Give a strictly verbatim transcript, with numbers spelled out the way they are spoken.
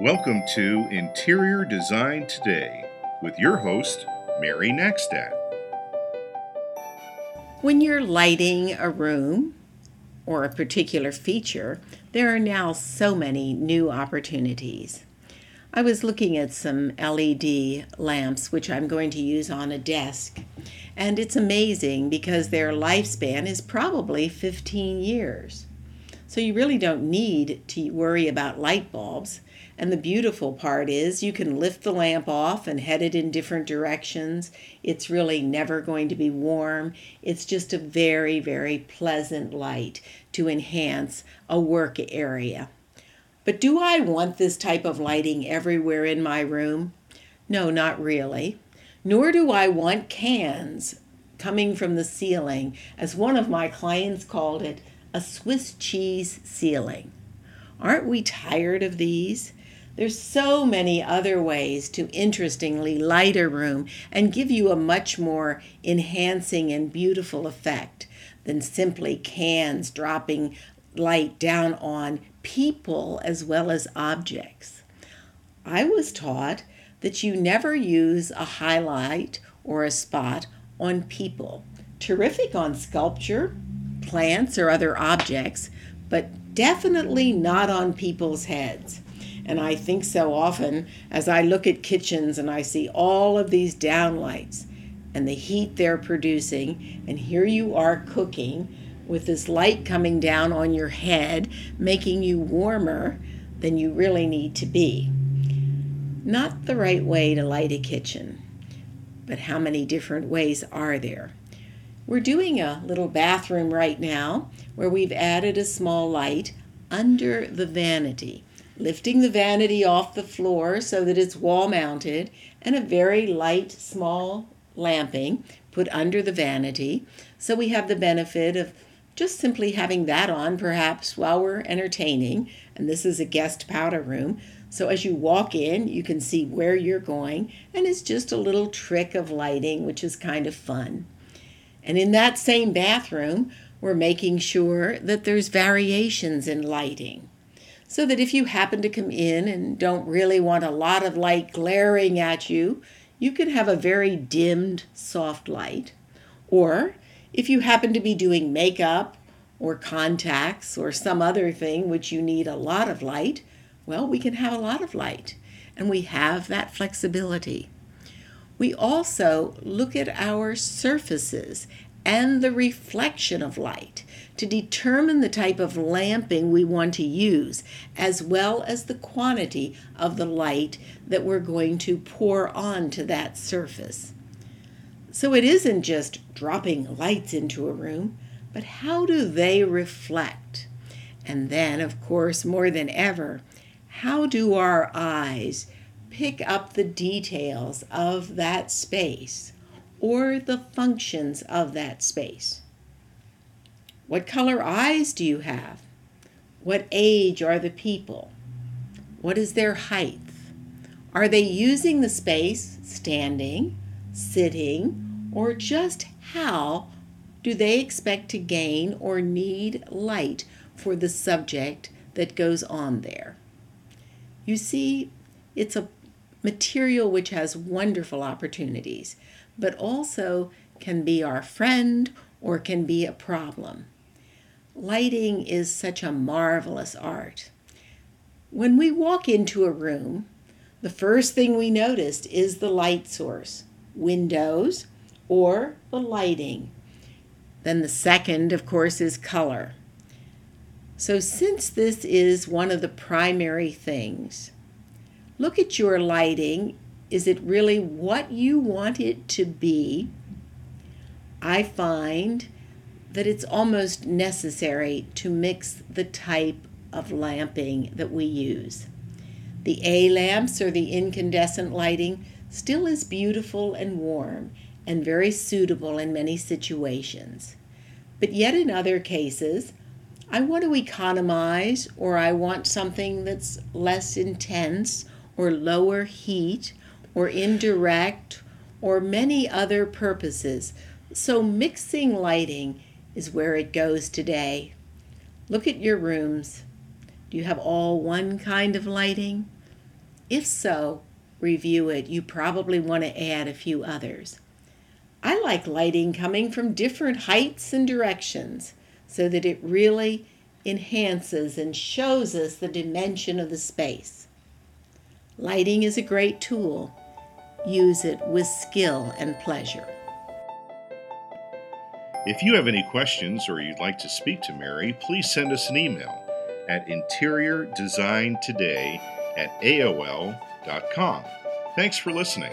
Welcome to Interior Design Today with your host, Mary Nackstead. When you're lighting a room or a particular feature, there are now so many new opportunities. I was looking at some L E D lamps, which I'm going to use on a desk, and it's amazing because their lifespan is probably fifteen years. So you really don't need to worry about light bulbs. And the beautiful part is you can lift the lamp off and head it in different directions. It's really never going to be warm. It's just a very, very pleasant light to enhance a work area. But do I want this type of lighting everywhere in my room? No, not really. Nor do I want cans coming from the ceiling, as one of my clients called it, a Swiss cheese ceiling. Aren't we tired of these? There's so many other ways to interestingly light a room and give you a much more enhancing and beautiful effect than simply cans dropping light down on people as well as objects. I was taught that you never use a highlight or a spot on people. Terrific on sculpture, plants, or other objects, but definitely not on people's heads. And I think so often as I look at kitchens and I see all of these downlights and the heat they're producing, and here you are cooking with this light coming down on your head, making you warmer than you really need to be. Not the right way to light a kitchen, but how many different ways are there? We're doing a little bathroom right now where we've added a small light under the vanity, lifting the vanity off the floor so that it's wall mounted, and a very light small lamping put under the vanity. So we have the benefit of just simply having that on perhaps while we're entertaining, and this is a guest powder room. So as you walk in, you can see where you're going, and it's just a little trick of lighting, which is kind of fun. And in that same bathroom, we're making sure that there's variations in lighting, so that if you happen to come in and don't really want a lot of light glaring at you, you can have a very dimmed, soft light. Or if you happen to be doing makeup or contacts or some other thing which you need a lot of light, well, we can have a lot of light, and we have that flexibility. We also look at our surfaces and the reflection of light to determine the type of lamping we want to use, as well as the quantity of the light that we're going to pour onto that surface. So it isn't just dropping lights into a room, but how do they reflect? And then, of course, more than ever, how do our eyes pick up the details of that space or the functions of that space? What color eyes do you have? What age are the people? What is their height? Are they using the space standing, sitting, or just how do they expect to gain or need light for the subject that goes on there? You see, it's a material which has wonderful opportunities, but also can be our friend or can be a problem. Lighting is such a marvelous art. When we walk into a room, the first thing we notice is the light source, windows or the lighting. Then the second, of course, is color. So since this is one of the primary things, look at your lighting. Is it really what you want it to be? I find that it's almost necessary to mix the type of lamping that we use. The A lamps or the incandescent lighting still is beautiful and warm and very suitable in many situations. But yet in other cases, I want to economize, or I want something that's less intense or lower heat, or indirect, or many other purposes. So mixing lighting is where it goes today. Look at your rooms. Do you have all one kind of lighting? If so, review it. You probably want to add a few others. I like lighting coming from different heights and directions so that it really enhances and shows us the dimension of the space. Lighting is a great tool. Use it with skill and pleasure. If you have any questions or you'd like to speak to Mary, please send us an email at interior design today at A O L dot com. Thanks for listening.